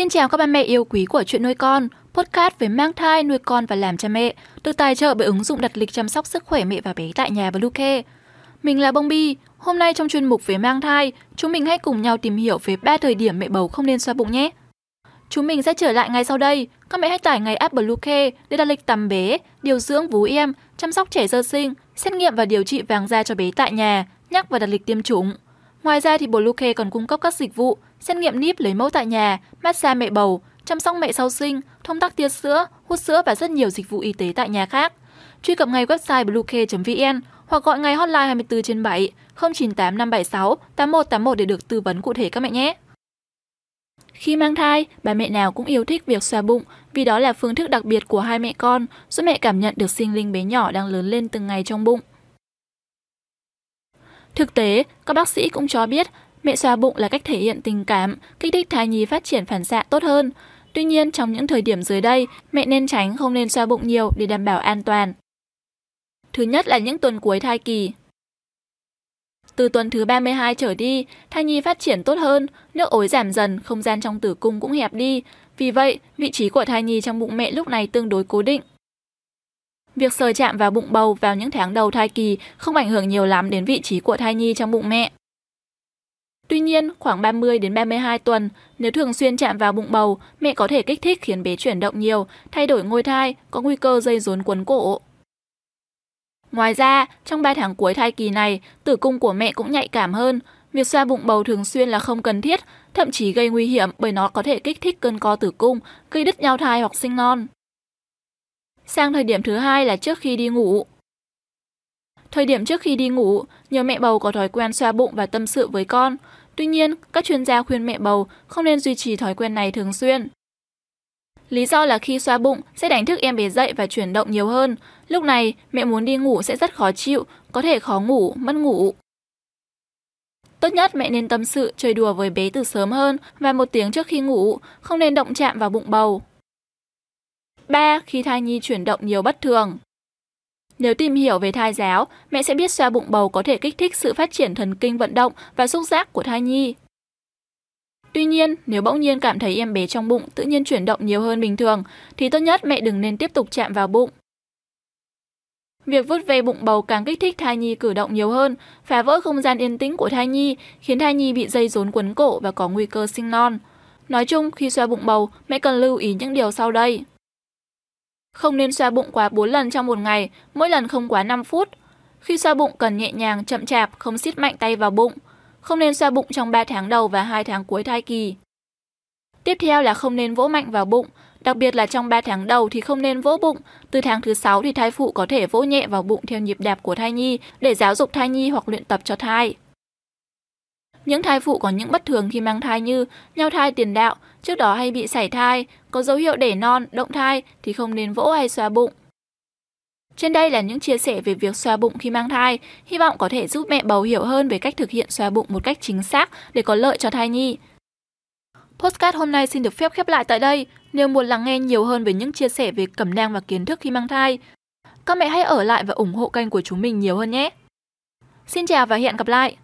Xin chào các ba mẹ yêu quý của Chuyện nuôi con, podcast về mang thai, nuôi con và làm cha mẹ, được tài trợ bởi ứng dụng đặt lịch chăm sóc sức khỏe mẹ và bé tại nhà Bluekey. Mình là Bông Bi. Hôm nay trong chuyên mục về mang thai, chúng mình hãy cùng nhau tìm hiểu về 3 thời điểm mẹ bầu không nên xoa bụng nhé. Chúng mình sẽ trở lại ngay sau đây. Các mẹ hãy tải ngay app Bluekey để đặt lịch tắm bé, điều dưỡng vú em, chăm sóc trẻ sơ sinh, xét nghiệm và điều trị vàng da cho bé tại nhà, nhắc và đặt lịch tiêm chủng. Ngoài ra thì Bluekey còn cung cấp các dịch vụ xét nghiệm níp lấy mẫu tại nhà, massage mẹ bầu, chăm sóc mẹ sau sinh, thông tắc tia sữa, hút sữa và rất nhiều dịch vụ y tế tại nhà khác. Truy cập ngay website bluekey.vn hoặc gọi ngay hotline 24/7 098 576 8181 để được tư vấn cụ thể các mẹ nhé. Khi mang thai, bà mẹ nào cũng yêu thích việc xoa bụng vì đó là phương thức đặc biệt của hai mẹ con giúp mẹ cảm nhận được sinh linh bé nhỏ đang lớn lên từng ngày trong bụng. Thực tế, các bác sĩ cũng cho biết mẹ xoa bụng là cách thể hiện tình cảm, kích thích thai nhi phát triển phản xạ tốt hơn. Tuy nhiên, trong những thời điểm dưới đây, mẹ nên tránh không nên xoa bụng nhiều để đảm bảo an toàn. Thứ nhất là những tuần cuối thai kỳ. Từ tuần thứ 32 trở đi, thai nhi phát triển tốt hơn, nước ối giảm dần, không gian trong tử cung cũng hẹp đi. Vì vậy, vị trí của thai nhi trong bụng mẹ lúc này tương đối cố định. Việc sờ chạm vào bụng bầu vào những tháng đầu thai kỳ không ảnh hưởng nhiều lắm đến vị trí của thai nhi trong bụng mẹ. Tuy nhiên, khoảng 30 đến 32 tuần, nếu thường xuyên chạm vào bụng bầu, mẹ có thể kích thích khiến bé chuyển động nhiều, thay đổi ngôi thai, có nguy cơ dây rốn quấn cổ. Ngoài ra, trong 3 tháng cuối thai kỳ này, tử cung của mẹ cũng nhạy cảm hơn. Việc xoa bụng bầu thường xuyên là không cần thiết, thậm chí gây nguy hiểm bởi nó có thể kích thích cơn co tử cung, gây đứt nhau thai hoặc sinh non. Sang thời điểm thứ hai là trước khi đi ngủ. Thời điểm trước khi đi ngủ, nhiều mẹ bầu có thói quen xoa bụng và tâm sự với con. Tuy nhiên, các chuyên gia khuyên mẹ bầu không nên duy trì thói quen này thường xuyên. Lý do là khi xoa bụng sẽ đánh thức em bé dậy và chuyển động nhiều hơn. Lúc này, mẹ muốn đi ngủ sẽ rất khó chịu, có thể khó ngủ, mất ngủ. Tốt nhất mẹ nên tâm sự, chơi đùa với bé từ sớm hơn và 1 tiếng trước khi ngủ, không nên động chạm vào bụng bầu. 3. Khi thai nhi chuyển động nhiều bất thường. Nếu tìm hiểu về thai giáo, mẹ sẽ biết xoa bụng bầu có thể kích thích sự phát triển thần kinh vận động và xúc giác của thai nhi. Tuy nhiên, nếu bỗng nhiên cảm thấy em bé trong bụng tự nhiên chuyển động nhiều hơn bình thường, thì tốt nhất mẹ đừng nên tiếp tục chạm vào bụng. Việc vuốt ve bụng bầu càng kích thích thai nhi cử động nhiều hơn, phá vỡ không gian yên tĩnh của thai nhi, khiến thai nhi bị dây rốn quấn cổ và có nguy cơ sinh non. Nói chung, khi xoa bụng bầu, mẹ cần lưu ý những điều sau đây. Không nên xoa bụng quá 4 lần trong một ngày, mỗi lần không quá 5 phút. Khi xoa bụng cần nhẹ nhàng, chậm chạp, không siết mạnh tay vào bụng. Không nên xoa bụng trong 3 tháng đầu và 2 tháng cuối thai kỳ. Tiếp theo là không nên vỗ mạnh vào bụng, đặc biệt là trong 3 tháng đầu thì không nên vỗ bụng. Từ tháng thứ 6 thì thai phụ có thể vỗ nhẹ vào bụng theo nhịp đạp của thai nhi để giáo dục thai nhi hoặc luyện tập cho thai. Những thai phụ có những bất thường khi mang thai như nhau thai tiền đạo, trước đó hay bị sảy thai, có dấu hiệu đẻ non, động thai thì không nên vỗ hay xoa bụng. Trên đây là những chia sẻ về việc xoa bụng khi mang thai, hy vọng có thể giúp mẹ bầu hiểu hơn về cách thực hiện xoa bụng một cách chính xác để có lợi cho thai nhi. Podcast hôm nay xin được phép khép lại tại đây. Nếu muốn lắng nghe nhiều hơn về những chia sẻ về cẩm nang và kiến thức khi mang thai, các mẹ hãy ở lại và ủng hộ kênh của chúng mình nhiều hơn nhé. Xin chào và hẹn gặp lại!